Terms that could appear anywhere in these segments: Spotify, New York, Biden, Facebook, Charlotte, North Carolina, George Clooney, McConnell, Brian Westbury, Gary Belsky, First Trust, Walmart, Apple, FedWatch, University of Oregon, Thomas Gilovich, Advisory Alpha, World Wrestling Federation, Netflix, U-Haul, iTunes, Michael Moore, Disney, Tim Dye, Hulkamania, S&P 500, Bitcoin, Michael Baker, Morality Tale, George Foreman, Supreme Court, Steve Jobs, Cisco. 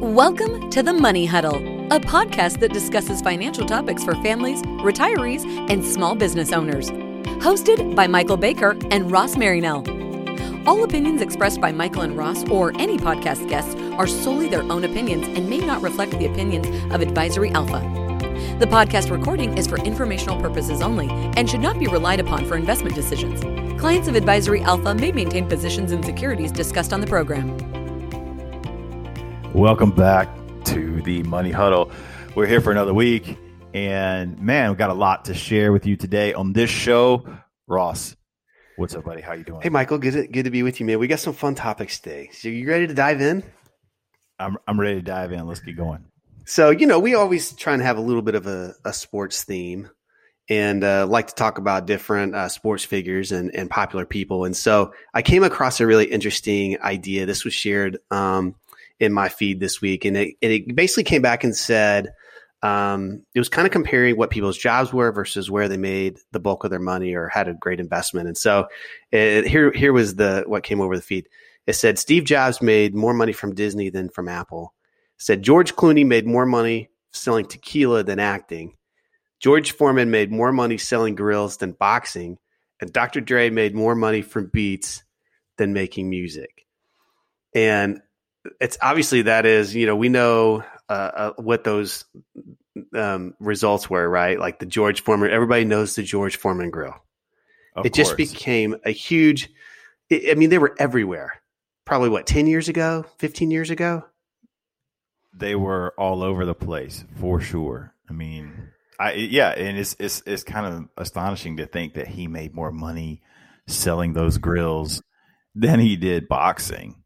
Welcome to The Money Huddle, a podcast that discusses financial topics for families, retirees, and small business owners. Hosted by Michael Baker and Ross Marinell. All opinions expressed by Michael and Ross or any podcast guests are solely their own opinions and may not reflect the opinions of Advisory Alpha. The podcast recording is for informational purposes only and should not be relied upon for investment decisions. Clients of Advisory Alpha may maintain positions in securities discussed on the program. Welcome back to the Money Huddle. We're here for another week, and man, we got a lot to share with you today on this show. Ross, what's up, buddy? How you doing? Hey, Michael, good to be with you, man. We got some fun topics today. So, you ready to dive in? I'm ready to dive in. Let's get going. So, you know, we always try and have a little bit of a sports theme, and like to talk about different sports figures and popular people. And so I came across a really interesting idea. This was shared in my feed this week. And it basically came back and said it was kind of comparing what people's jobs were versus where they made the bulk of their money or had a great investment. And so here was what came over the feed. It said, Steve Jobs made more money from Disney than from Apple. It said, George Clooney made more money selling tequila than acting. George Foreman made more money selling grills than boxing, and Dr. Dre made more money from Beats than making music. And it's obviously that is, you know, we know what those results were, right? Like the George Foreman, everybody knows the George Foreman grill. Of course. Just became a huge, they were everywhere. Probably 10 years ago, 15 years ago? They were all over the place for sure. And it's kind of astonishing to think that he made more money selling those grills than he did boxing,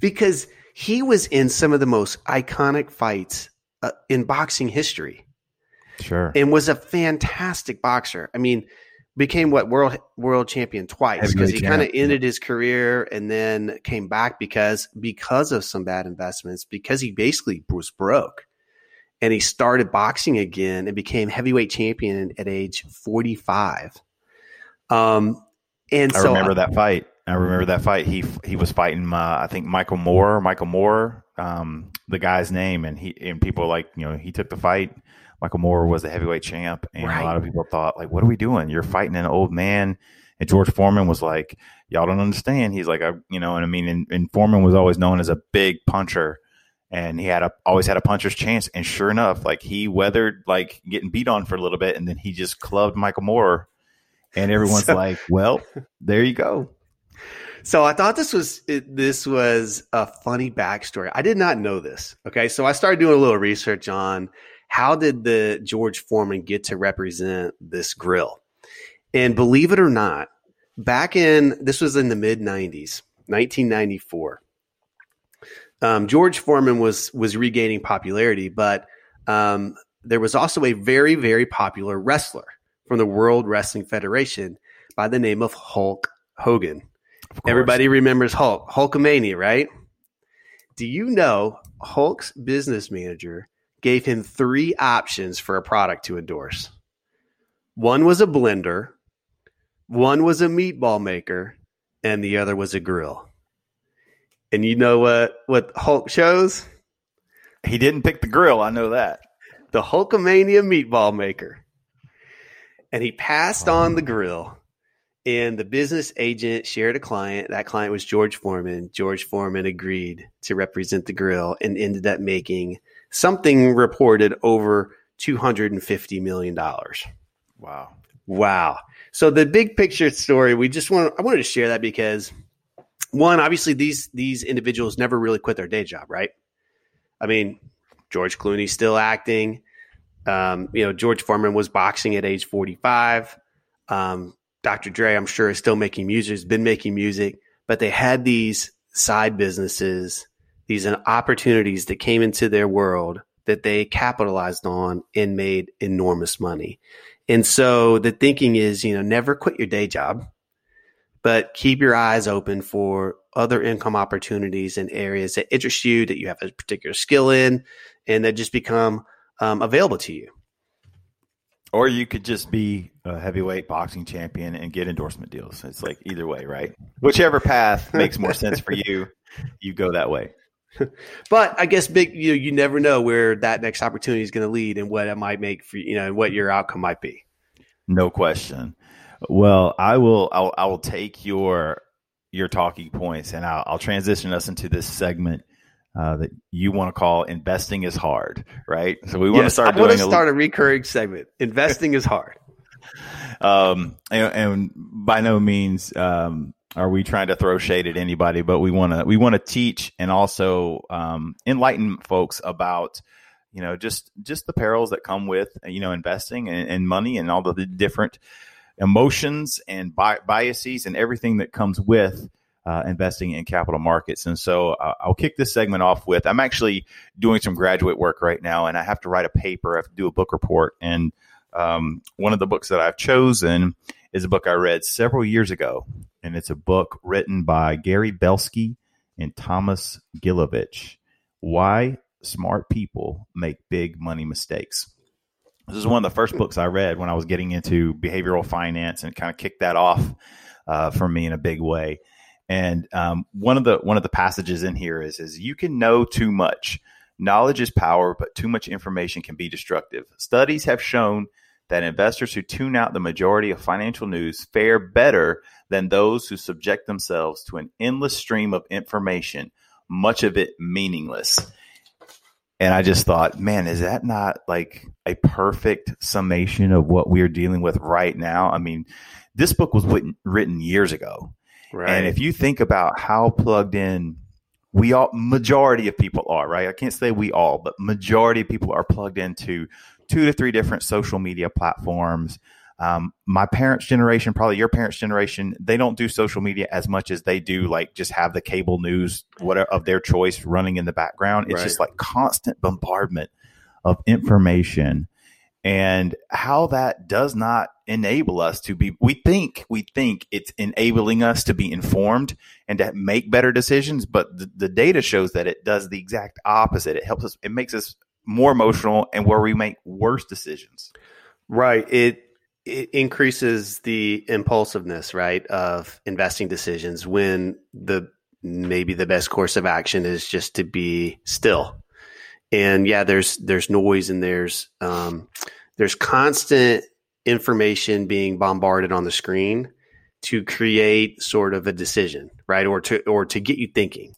because he was in some of the most iconic fights in boxing history. Sure, and was a fantastic boxer. Became world champion twice, because he kind of ended his career and then came back because of some bad investments, because he basically was broke. And he started boxing again and became heavyweight champion at age 45. I remember that fight. He was fighting, I think, Michael Moore, the guy's name. And people were like, he took the fight. Michael Moore was the heavyweight champ. And right. A lot of people thought, like, what are we doing? You're fighting an old man. And George Foreman was like, y'all don't understand. He's like, and Foreman was always known as a big puncher. And he always had a puncher's chance. And sure enough, like, he weathered, like, getting beat on for a little bit. And then he just clubbed Michael Moore. And everyone's like, well, there you go. So I thought this was a funny backstory. I did not know this. Okay. So I started doing a little research on how did the George Foreman get to represent this grill. And believe it or not, this was in the mid-90s, 1994. George Foreman was regaining popularity, but there was also a very, very popular wrestler from the World Wrestling Federation by the name of Hulk Hogan. Everybody remembers Hulkamania, right? Do you know Hulk's business manager gave him three options for a product to endorse? One was a blender, one was a meatball maker, and the other was a grill. And you know what Hulk chose? He didn't pick the grill. I know that. The Hulkamania meatball maker. And he passed on the grill. And the business agent shared a client. That client was George Foreman. George Foreman agreed to represent the grill and ended up making something reported over $250 million. Wow. So the big picture story, I wanted to share that because – one, obviously, these individuals never really quit their day job, right? George Clooney's still acting. George Foreman was boxing at age 45. Dr. Dre, I'm sure, is still making music. Has been making music, but they had these side businesses, these opportunities that came into their world that they capitalized on and made enormous money. And so the thinking is, never quit your day job, but keep your eyes open for other income opportunities in areas that interest you, that you have a particular skill in, and that just become available to you. Or you could just be a heavyweight boxing champion and get endorsement deals. It's like either way, right? Whichever path makes more sense for you, you go that way. But I guess you never know where that next opportunity is going to lead and what it might make for you, and what your outcome might be. No question. Well, I will take your talking points, and I'll transition us into this segment that you want to call "Investing is Hard," right? So we want to start. I want to start a recurring segment. Investing is hard. And by no means are we trying to throw shade at anybody, but we want to teach and also enlighten folks about just the perils that come with investing and money and all the different emotions and biases and everything that comes with investing in capital markets. And so I'll kick this segment off with, I'm actually doing some graduate work right now, and I have to write a paper. I have to do a book report. And one of the books that I've chosen is a book I read several years ago. And it's a book written by Gary Belsky and Thomas Gilovich, Why Smart People Make Big Money Mistakes. This is one of the first books I read when I was getting into behavioral finance, and kind of kicked that off for me in a big way. And one of the passages in here is you can know too much. Knowledge is power, but too much information can be destructive. Studies have shown that investors who tune out the majority of financial news fare better than those who subject themselves to an endless stream of information, much of it meaningless. And I just thought, man, is that not like a perfect summation of what we're dealing with right now? I mean, this book was written years ago. Right. And if you think about how plugged in majority of people are, right? I can't say we all, but majority of people are plugged into 2 to 3 different social media platforms. My parents' generation, probably your parents' generation, they don't do social media as much as they do, like just have the cable news, whatever of their choice, running in the background. It's just like constant bombardment of information, and how that does not enable us to be, we think it's enabling us to be informed and to make better decisions. But the data shows that it does the exact opposite. It helps us, it makes us more emotional, and where we make worse decisions. Right. It increases the impulsiveness, right, of investing decisions when maybe the best course of action is just to be still. And yeah, there's noise, and there's constant information being bombarded on the screen to create sort of a decision, right, or to get you thinking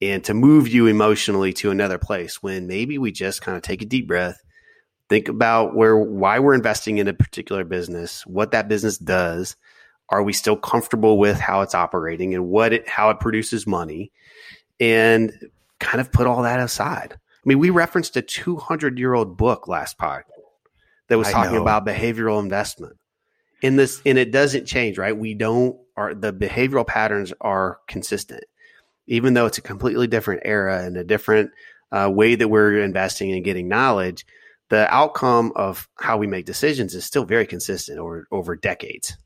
and to move you emotionally to another place, when maybe we just kind of take a deep breath. Think about why we're investing in a particular business, what that business does. Are we still comfortable with how it's operating and how it produces money? And kind of put all that aside. I mean, we referenced a 200-year-old book last pod that was talking about behavioral investment in this, and it doesn't change, right? The behavioral patterns are consistent, even though it's a completely different era and a different way that we're investing and getting knowledge. The outcome of how we make decisions is still very consistent over decades.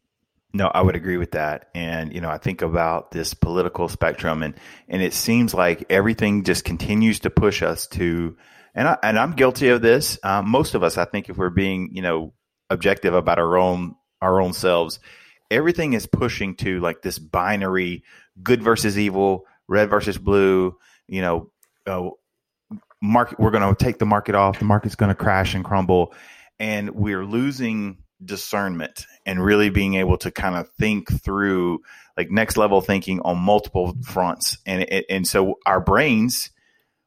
No, I would agree with that. And, I think about this political spectrum, and it seems like everything just continues to push us to, and I'm guilty of this. Most of us, I think, if we're being, objective about our own selves, everything is pushing to like this binary good versus evil, red versus blue, market, we're going to take the market off. The market's going to crash and crumble, and we're losing discernment and really being able to kind of think through like next level thinking on multiple fronts. And so our brains,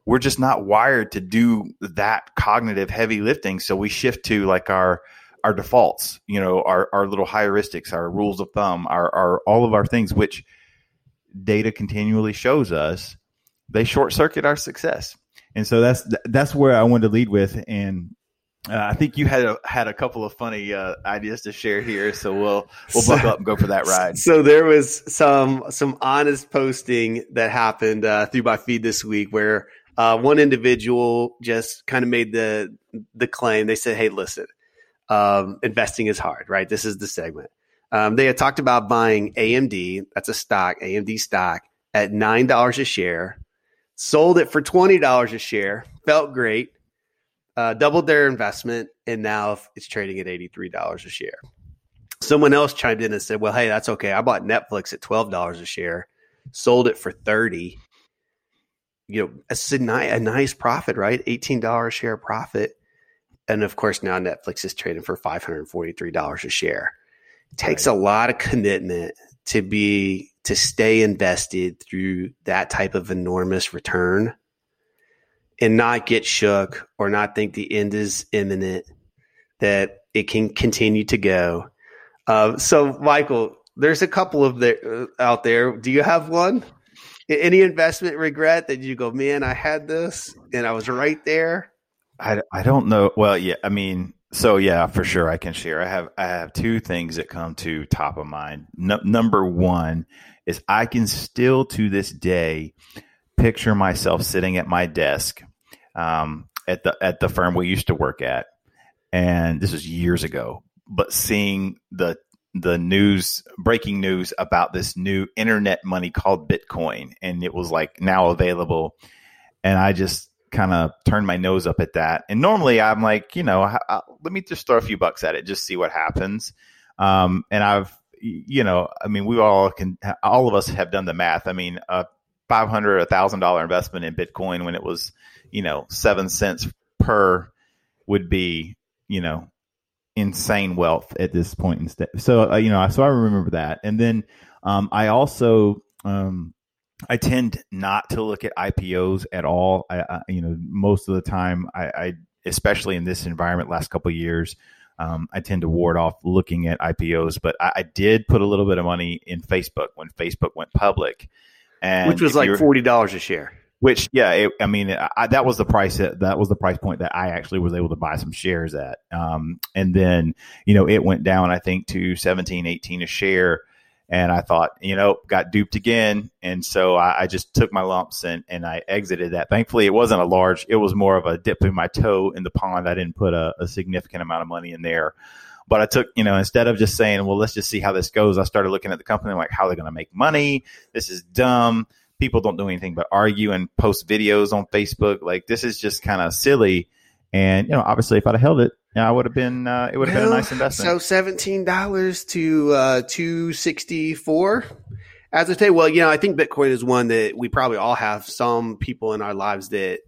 we're just not wired to do that cognitive heavy lifting. So we shift to like our defaults, our little heuristics, our rules of thumb, our all of our things, which data continually shows us they short circuit our success. And so that's where I wanted to lead with, and I think you had a couple of funny ideas to share here. So we'll buck up and go for that ride. So there was some honest posting that happened through my feed this week, where one individual just kind of made the claim. They said, "Hey, listen, investing is hard, right? This is the segment." They had talked about buying AMD. That's a stock, AMD stock, at $9 a share. Sold it for $20 a share, felt great, doubled their investment, and now it's trading at $83 a share. Someone else chimed in and said, well, hey, that's okay. I bought Netflix at $12 a share, sold it for $30, you know, a nice profit, right? $18 share profit. And of course, now Netflix is trading for $543 a share. It takes a lot of commitment to stay invested through that type of enormous return and not get shook or not think the end is imminent, that it can continue to go. So Michael, there's a couple of out there. Do you have one? Any investment regret that you go, man, I had this and I was right there? I don't know. Well, yeah, I mean, so yeah, for sure I can share. I have two things that come to top of mind. Number one is I can still to this day picture myself sitting at my desk at the firm we used to work at. And this was years ago, but seeing the news, breaking news about this new internet money called Bitcoin. And it was like now available. And I just kind of turned my nose up at that. And normally I'm like, you know, let me just throw a few bucks at it, just see what happens. And I've, you know, I mean, all of us have done the math. I mean, a $500 or $1,000 investment in Bitcoin when it was, you know, 7 cents per would be, you know, insane wealth at this point instead. So, you know, so I remember that. And then I also, I tend not to look at IPOs at all. I you know, most of the time, I especially in this environment last couple of years, I tend to ward off looking at IPOs. But I did put a little bit of money in Facebook when Facebook went public. And which was like $40 a share. Which, yeah, that was the price point that I actually was able to buy some shares at. And then, you know, it went down, I think, to 17, 18 a share. And I thought, you know, got duped again. And so I just took my lumps and I exited that. Thankfully, it wasn't a large, it was more of a dip in my toe in the pond. I didn't put a significant amount of money in there. But I took, you know, instead of just saying, well, let's just see how this goes, I started looking at the company, like, how they're going to make money. This is dumb. People don't do anything but argue and post videos on Facebook. Like, this is just kind of silly. And, you know, obviously if I'd have held it, you know, I would have been, it would have been a nice investment. So $17 to $264. As I say, well, you know, I think Bitcoin is one that we probably all have some people in our lives that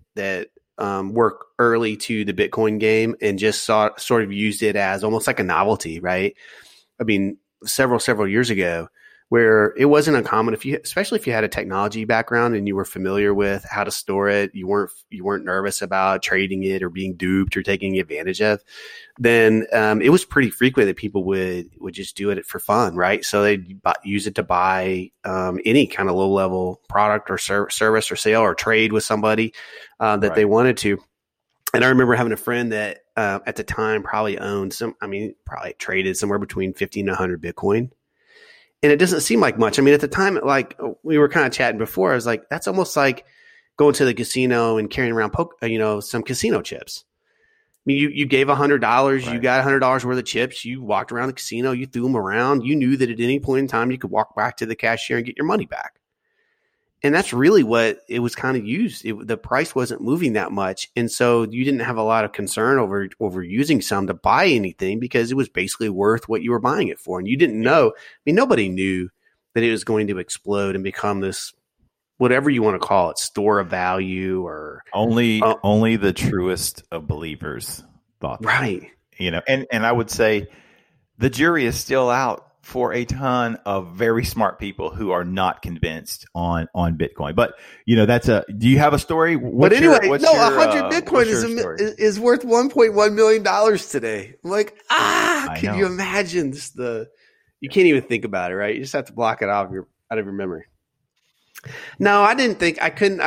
work early to the Bitcoin game and just sort of used it as almost like a novelty, right? I mean, several years ago, where it wasn't uncommon, especially if you had a technology background and you were familiar with how to store it, you weren't nervous about trading it or being duped or taking advantage of, then it was pretty frequent that people would just do it for fun, right? So they'd use it to buy any kind of low-level product or service or sale or trade with somebody that right. they wanted to. And I remember having a friend that at the time probably probably traded somewhere between 50 and 100 Bitcoin. And it doesn't seem like much. I mean, at the time, like we were kind of chatting before, I was like, that's almost like going to the casino and carrying around, you know, some casino chips. I mean, you gave $100, right. You got $100 worth of chips. You walked around the casino, you threw them around. You knew that at any point in time, you could walk back to the cashier and get your money back. And that's really what it was kind of used. The price wasn't moving that much. And so you didn't have a lot of concern over using some to buy anything because it was basically worth what you were buying it for. And you didn't know. I mean, nobody knew that it was going to explode and become this, whatever you want to call it, store of value or. Only the truest of believers thought that. Right. You know, and I would say the jury is still out for a ton of very smart people who are not convinced on Bitcoin. But, you know, do you have a story? Bitcoin is worth $1.1 million today. I'm like, can you imagine you can't even think about it, right? You just have to block it out of your memory. No, I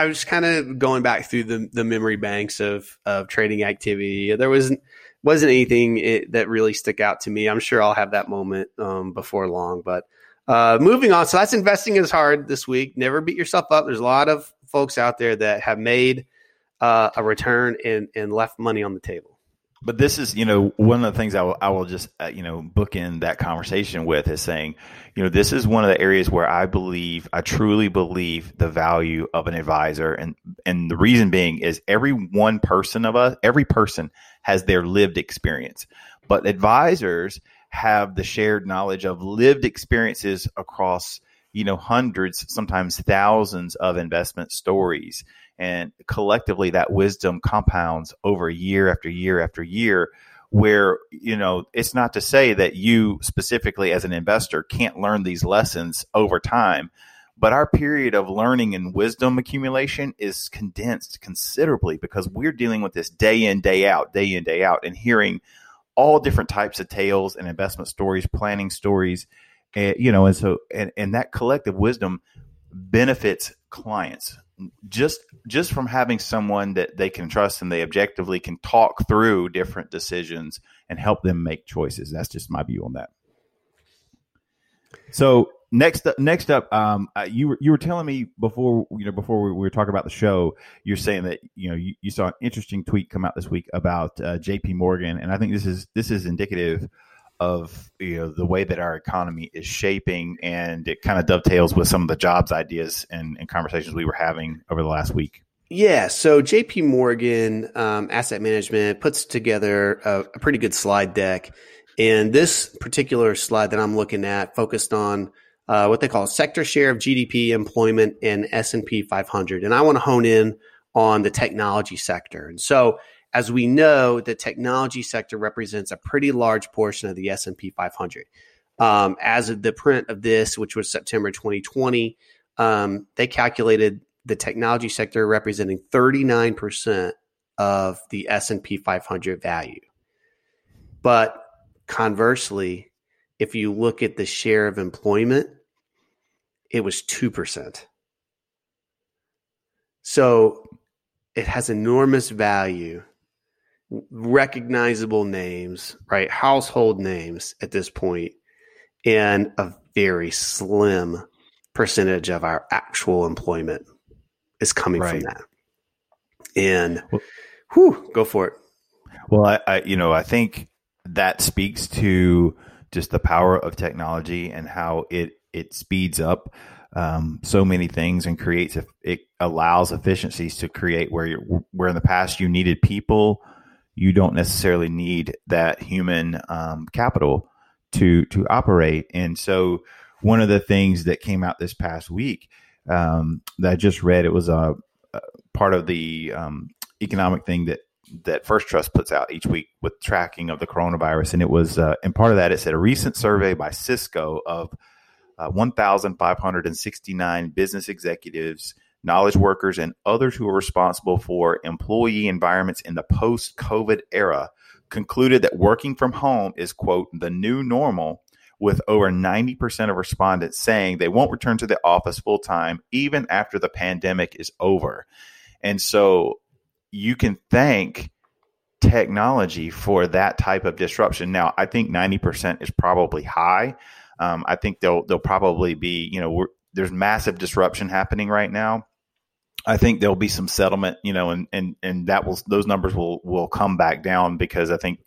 was kind of going back through the memory banks of trading activity. There wasn't anything that really stuck out to me. I'm sure I'll have that moment before long. But moving on. So that's investing is hard this week. Never beat yourself up. There's a lot of folks out there that have made a return and left money on the table. But this is, you know, one of the things I will just, you know, bookend that conversation with is saying, you know, this is one of the areas where I truly believe the value of an advisor. And the reason being is every person has their lived experience, but advisors have the shared knowledge of lived experiences across, you know, hundreds, sometimes thousands of investment stories. And collectively, that wisdom compounds over year after year after year, where, you know, it's not to say that you specifically as an investor can't learn these lessons over time. But our period of learning and wisdom accumulation is condensed considerably because we're dealing with this day in, day out, and hearing all different types of tales and investment stories, planning stories, you know, and that collective wisdom benefits clients just from having someone that they can trust and they objectively can talk through different decisions and help them make choices. That's just my view on that. So next up, you were telling me before we were talking about the show, you're saying that you saw an interesting tweet come out this week about JP Morgan, and I think this is indicative of the way that our economy is shaping, and it kind of dovetails with some of the jobs ideas and conversations we were having over the last week. Yeah, so JP Morgan Asset Management puts together a pretty good slide deck, and this particular slide that I'm looking at focused on what they call sector share of GDP, employment, and S&P 500. And I want to hone in on the technology sector. And so, as we know, the technology sector represents a pretty large portion of the S&P 500. As of the print of this, which was September 2020, they calculated the technology sector representing 39% of the S&P 500 value. But conversely, if you look at the share of employment, it was 2%. So it has enormous value, recognizable names, right? Household names at this point, and a very slim percentage of our actual employment is coming from that. And go for it. Well, I think that speaks to just the power of technology and how it speeds up so many things and it allows efficiencies to create where in the past you needed people, you don't necessarily need that human capital to operate. And so one of the things that came out this past week that I just read, it was a part of the economic thing that First Trust puts out each week with tracking of the coronavirus. And it was, and part of that, it said a recent survey by Cisco of 1,569 business executives, knowledge workers, and others who are responsible for employee environments in the post-COVID era concluded that working from home is, quote, the new normal, with over 90% of respondents saying they won't return to the office full time, even after the pandemic is over. And so you can thank technology for that type of disruption. Now, I think 90% is probably high. I think they'll probably be, there's massive disruption happening right now. I think there'll be some settlement, and those numbers will come back down, because I think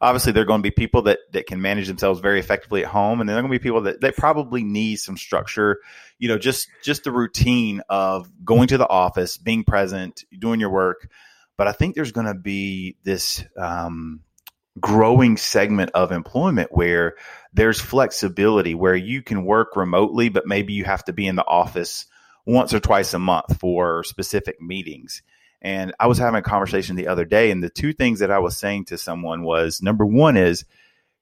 obviously there are going to be people that can manage themselves very effectively at home. And there are going to be people that probably need some structure, just the routine of going to the office, being present, doing your work. But I think there's going to be this growing segment of employment where there's flexibility, where you can work remotely, but maybe you have to be in the office once or twice a month for specific meetings. And I was having a conversation the other day, and the two things that I was saying to someone was, number one is,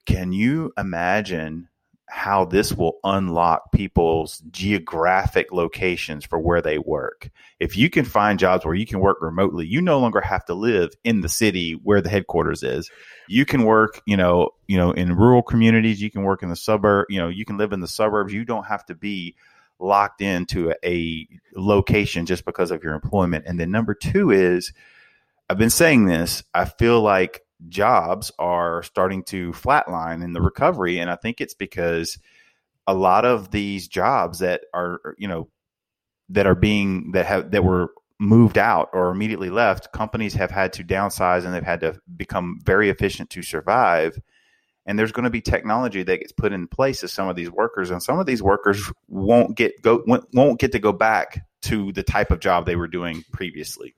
can you imagine how this will unlock people's geographic locations for where they work? If you can find jobs where you can work remotely, you no longer have to live in the city where the headquarters is. You can work, in rural communities, you can work in the suburb, you can live in the suburbs. You don't have to be locked into a location just because of your employment. And then number two is, I've been saying this, I feel like jobs are starting to flatline in the recovery. And I think it's because a lot of these jobs that are, that were moved out or immediately left, companies have had to downsize and they've had to become very efficient to survive. And there's going to be technology that gets put in place as some of these workers, and some of these workers won't get to go back to the type of job they were doing previously.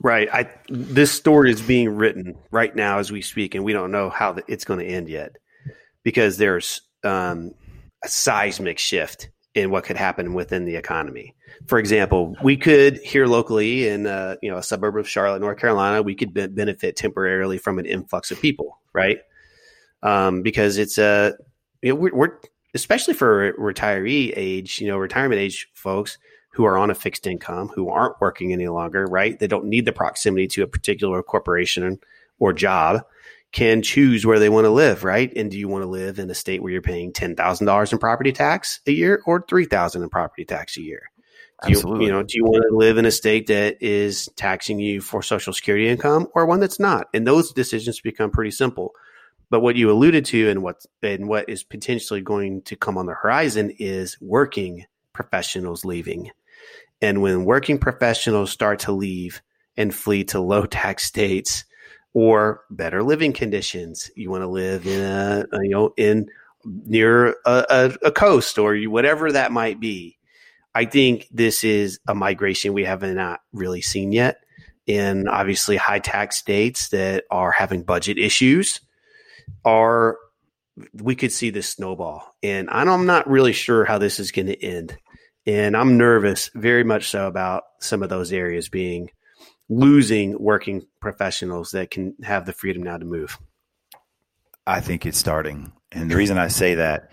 Right. This story is being written right now as we speak, and we don't know how it's going to end yet, because there's a seismic shift in what could happen within the economy. For example, we could here locally in a suburb of Charlotte, North Carolina, we could benefit temporarily from an influx of people, right? Because it's we're especially for retirement age folks who are on a fixed income, who aren't working any longer, right? They don't need the proximity to a particular corporation or job, can choose where they want to live, right? And do you want to live in a state where you're paying $10,000 in property tax a year or $3,000 in property tax a year? Absolutely. Do you want to live in a state that is taxing you for Social Security income or one that's not? And those decisions become pretty simple. But what you alluded to and what is potentially going to come on the horizon is working professionals leaving. And when working professionals start to leave and flee to low tax states or better living conditions, you want to live in near a coast or whatever that might be. I think this is a migration we have not really seen yet in obviously high tax states that are having budget issues. We could see this snowball, and I'm not really sure how this is going to end. And I'm nervous, very much so, about some of those areas losing working professionals that can have the freedom now to move. I think it's starting. And the reason I say that,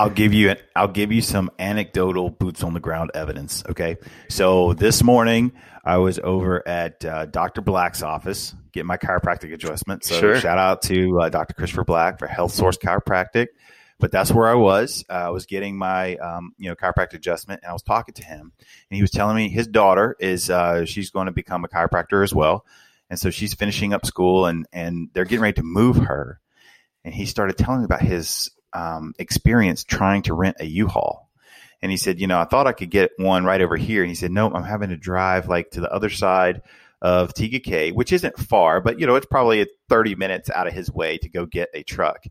I'll give you some anecdotal boots on the ground evidence. Okay. So this morning I was over at Dr. Black's office, get my chiropractic adjustment. So Shout out to Dr. Christopher Black for Health Source Chiropractic. But that's where I was. I was getting my chiropractic adjustment, and I was talking to him, and he was telling me his daughter is she's going to become a chiropractor as well, and so she's finishing up school, and they're getting ready to move her. And he started telling me about his experience trying to rent a U-Haul, and he said, I thought I could get one right over here, and he said, no, I'm having to drive like to the other side of TGK, which isn't far, but it's probably 30 minutes out of his way to go get a truck.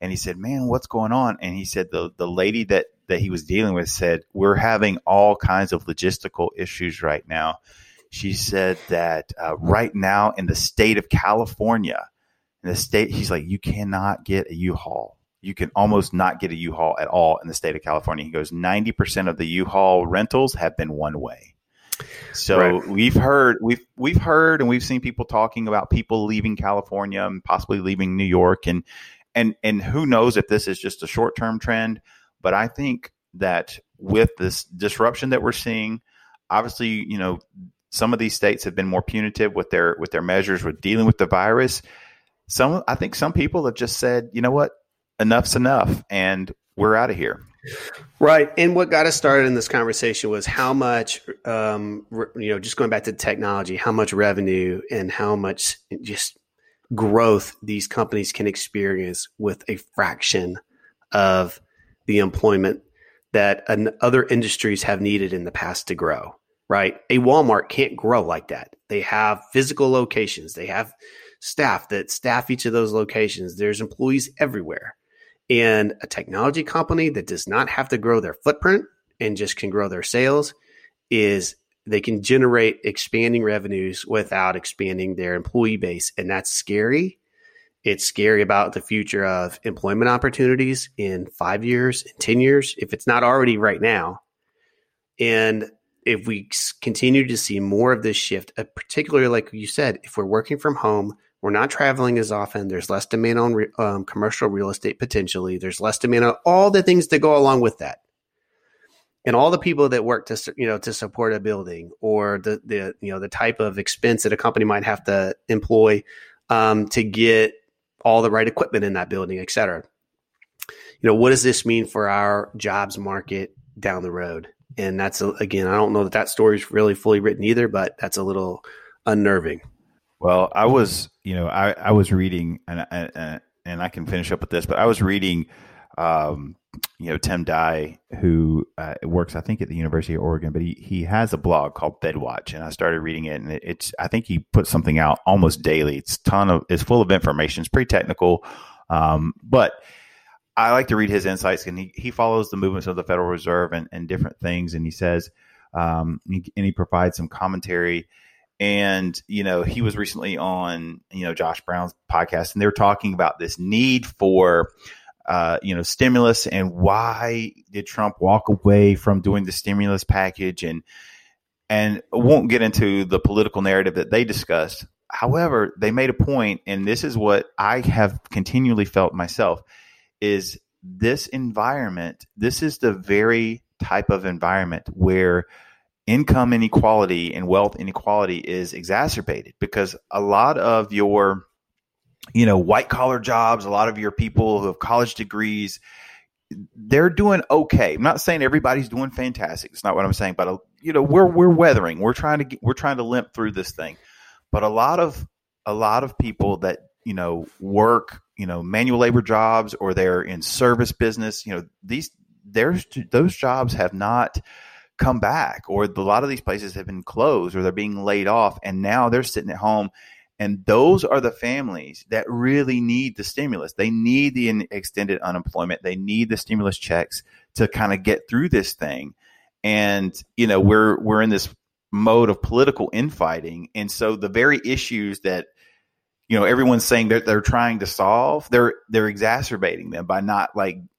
And he said, man, what's going on? And he said the lady that he was dealing with said, we're having all kinds of logistical issues right now. She said that right now in the state of California, he's like, you cannot get a U-Haul. You can almost not get a U-Haul at all in the state of California. He goes, 90% of the U-Haul rentals have been one way. So right. we've heard and we've seen people talking about people leaving California and possibly leaving New York, and who knows if this is just a short-term trend, but I think that with this disruption that we're seeing, obviously, some of these states have been more punitive with their measures with dealing with the virus. I think some people have just said, you know what, enough's enough, and we're out of here. Right. And what got us started in this conversation was how much, just going back to technology, how much revenue and how much just growth these companies can experience with a fraction of the employment that other industries have needed in the past to grow, right? A Walmart can't grow like that. They have physical locations. They have staff that staff each of those locations. There's employees everywhere. And a technology company that does not have to grow their footprint and just can grow their sales they can generate expanding revenues without expanding their employee base. And that's scary. It's scary about the future of employment opportunities in 5 years, in 10 years, if it's not already right now. And if we continue to see more of this shift, particularly like you said, if we're working from home, we're not traveling as often, there's less demand on commercial real estate potentially, there's less demand on all the things that go along with that. And all the people that work to support a building or the type of expense that a company might have to employ to get all the right equipment in that building, et cetera. What does this mean for our jobs market down the road? And that's, again, I don't know that story is really fully written either, but that's a little unnerving. Well, I was, I was reading, and I can finish up with this, but I was reading Tim Dye, who works, I think, at the University of Oregon, but he has a blog called FedWatch, and I started reading it, and I think he puts something out almost daily. It's full of information. It's pretty technical, but I like to read his insights, and he follows the movements of the Federal Reserve and different things, and he says, and he provides some commentary. And, he was recently on, Josh Brown's podcast, and they were talking about this need for stimulus, and why did Trump walk away from doing the stimulus package? And won't get into the political narrative that they discussed. However, they made a point, and this is what I have continually felt myself, is this environment, this is the very type of environment where income inequality and wealth inequality is exacerbated, because a lot of your, white collar jobs, a lot of your people who have college degrees, they're doing okay. I'm not saying everybody's doing fantastic. It's not what I'm saying, but we're weathering. We're trying to limp through this thing. But a lot of people that, work, manual labor jobs, or they're in service business, those jobs have not come back, or a lot of these places have been closed, or they're being laid off, and now they're sitting at home. And those are the families that really need the stimulus. They need the extended unemployment. They need the stimulus checks to kind of get through this thing. And, we're in this mode of political infighting. And so the very issues that, everyone's saying that they're trying to solve, they're exacerbating them by not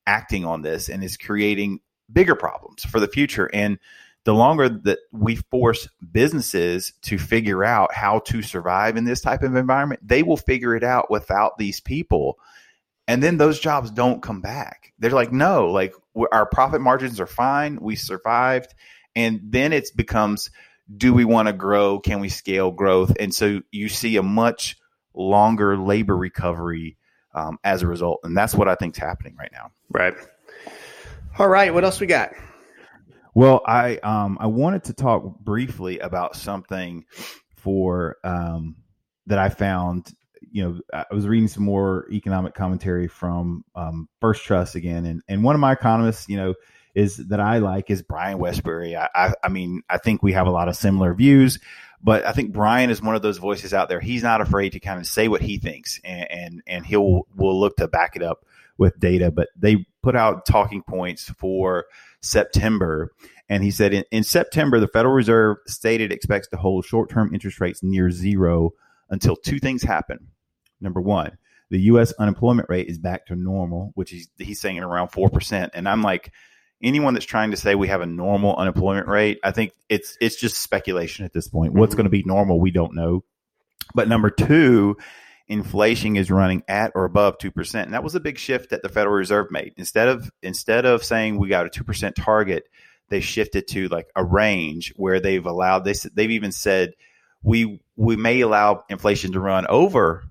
acting on this, and is creating bigger problems for the future. And the longer that we force businesses to figure out how to survive in this type of environment, they will figure it out without these people. And then those jobs don't come back. They're like, no, our profit margins are fine. We survived. And then it becomes, do we want to grow? Can we scale growth? And so you see a much longer labor recovery as a result. And that's what I think is happening right now. Right. All right. What else we got? Well, I wanted to talk briefly about something that I found. I was reading some more economic commentary from First Trust again, and one of my economists, is that I like is Brian Westbury. I mean, I think we have a lot of similar views, but I think Brian is one of those voices out there. He's not afraid to kind of say what he thinks, and we'll look to back it up with data. But they put out talking points for September. And he said in September, the Federal Reserve stated it expects to hold short-term interest rates near zero until two things happen. Number one, the U.S. unemployment rate is back to normal, which he's saying around 4%. And I'm like, anyone that's trying to say we have a normal unemployment rate, I think it's just speculation at this point. What's going to be normal? We don't know. But number two, inflation is running at or above 2%. And that was a big shift that the Federal Reserve made. Instead of saying we got a 2% target, they shifted to a range where they've even said we may allow inflation to run over,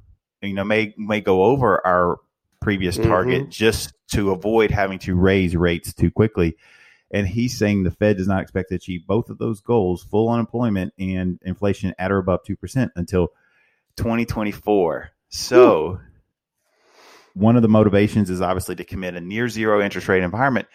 may go over our previous target just to avoid having to raise rates too quickly. And he's saying the Fed does not expect to achieve both of those goals, full unemployment and inflation at or above 2% until 2024. So one of the motivations is obviously to commit a near zero interest rate environment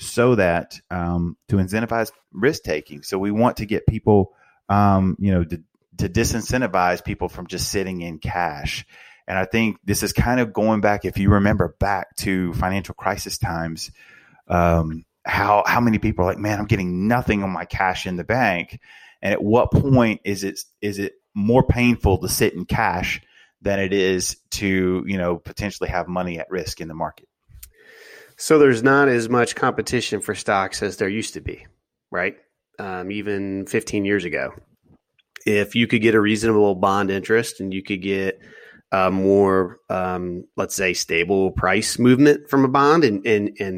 so that to incentivize risk taking. So we want to get people, to disincentivize people from just sitting in cash. And I think this is kind of going back, if you remember back to financial crisis times, how many people are like, man, I'm getting nothing on my cash in the bank. And at what point is it more painful to sit in cash than it is to, potentially have money at risk in the market? So there's not as much competition for stocks as there used to be, right? Even 15 years ago, if you could get a reasonable bond interest and you could get a more, let's say, stable price movement from a bond and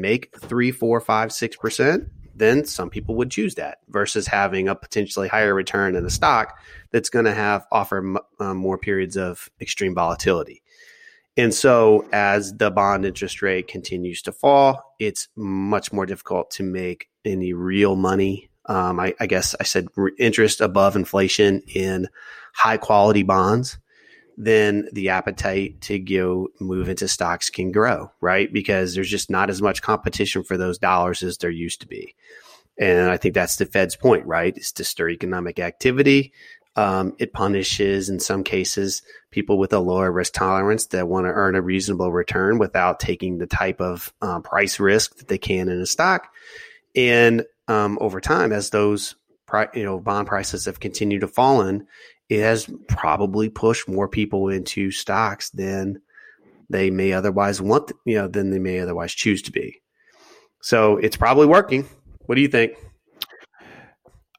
make 3%, 4%, 5%, 6%, then some people would choose that versus having a potentially higher return in a stock that's going to offer more periods of extreme volatility. And so as the bond interest rate continues to fall, it's much more difficult to make any real money. I guess I said interest above inflation in high quality bonds. Then the appetite to go move into stocks can grow, right? Because there's just not as much competition for those dollars as there used to be. And I think that's the Fed's point, right? It's to stir economic activity. It punishes, in some cases, people with a lower risk tolerance that want to earn a reasonable return without taking the type of price risk that they can in a stock. And over time, as those bond prices have continued to fall, it has probably pushed more people into stocks than they may otherwise want, you know, than they may otherwise choose to be. So it's probably working. What do you think?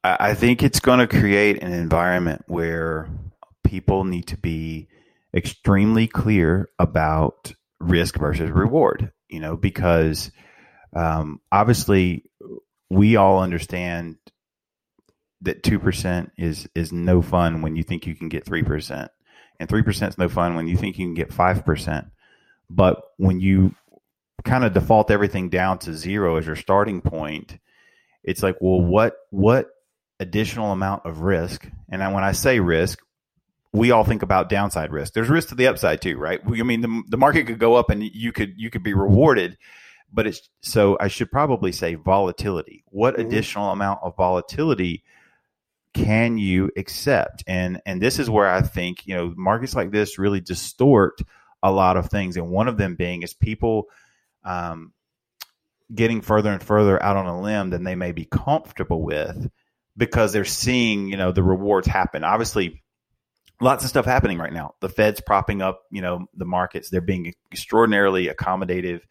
I think it's going to create an environment where people need to be extremely clear about risk versus reward, you know, because obviously we all understand that 2% is no fun when you think you can get 3%. And 3% is no fun when you think you can get 5%. But when you kind of default everything down to zero as your starting point, it's like, well, what additional amount of risk? And when I say risk, we all think about downside risk. There's risk to the upside too, right? I mean, the market could go up and you could be rewarded, but it's, so I should probably say volatility. What additional amount of volatility can you accept? And this is where I think, you know, markets like this really distort a lot of things. And one of them being is people getting further and further out on a limb than they may be comfortable with because they're seeing, you know, the rewards happen. Obviously, lots of stuff happening right now. The Fed's propping up, you know, the markets. They're being extraordinarily accommodative.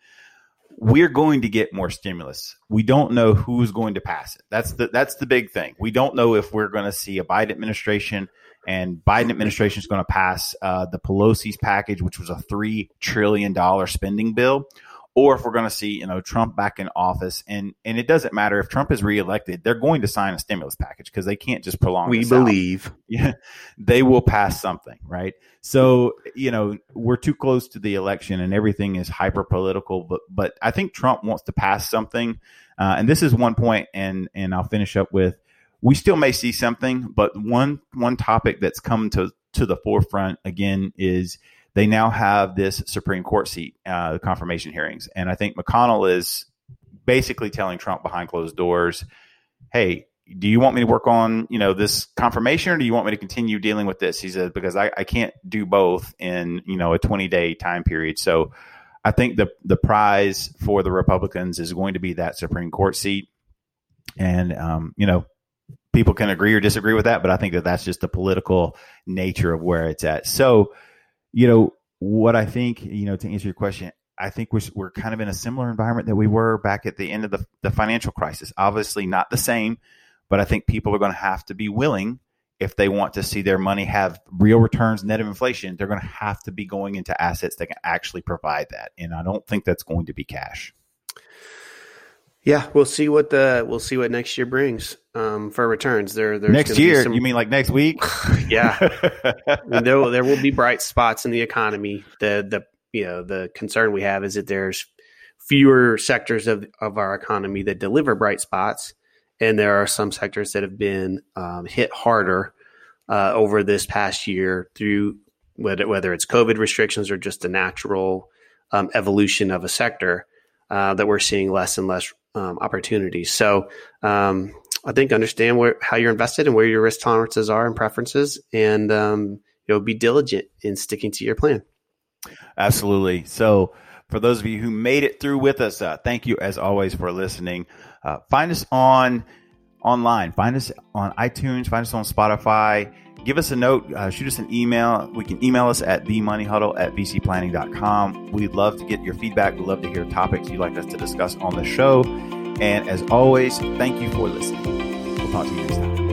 We're going to get more stimulus. We don't know who's going to pass it. That's the big thing. We don't know if we're going to see a Biden administration, and Biden administration is going to pass the Pelosi's package, which was a $3 trillion spending bill, or if we're going to see, you know, Trump back in office. And it doesn't matter if Trump is reelected, they're going to sign a stimulus package because they can't just prolong. We believe out. Yeah, they will pass something. Right. So, you know, we're too close to the election and everything is hyper political. But I think Trump wants to pass something. And this is one point. And I'll finish up with, we still may see something. But one topic that's come to the forefront again is they now have this Supreme Court seat, the confirmation hearings. And I think McConnell is basically telling Trump behind closed doors, hey, do you want me to work on, you know, this confirmation, or do you want me to continue dealing with this? He said, because I can't do both in, you know, a 20-day time period. So I think the prize for the Republicans is going to be that Supreme Court seat. And, you know, people can agree or disagree with that, but I think that that's just the political nature of where it's at. So, you know, what I think, you know, to answer your question, I think we're kind of in a similar environment that we were back at the end of the financial crisis. Obviously not the same, but I think people are going to have to be willing, if they want to see their money have real returns net of inflation, they're going to have to be going into assets that can actually provide that. And I don't think that's going to be cash. Yeah, we'll see what next year brings for returns. There's next year, you mean like next week? Yeah, there will be bright spots in the economy. The concern we have is that there's fewer sectors of our economy that deliver bright spots, and there are some sectors that have been hit harder over this past year through whether it's COVID restrictions or just the natural evolution of a sector that we're seeing less and less opportunities. So I think understand how you're invested and where your risk tolerances are and preferences, and you know, be diligent in sticking to your plan. Absolutely. So for those of you who made it through with us, thank you as always for listening. Find us online. Find us on iTunes. Find us on Spotify. Give us a note. Shoot us an email. We can email us at themoneyhuddle@vcplanning.com. We'd love to get your feedback. We'd love to hear topics you'd like us to discuss on the show. And as always, thank you for listening. We'll talk to you next time.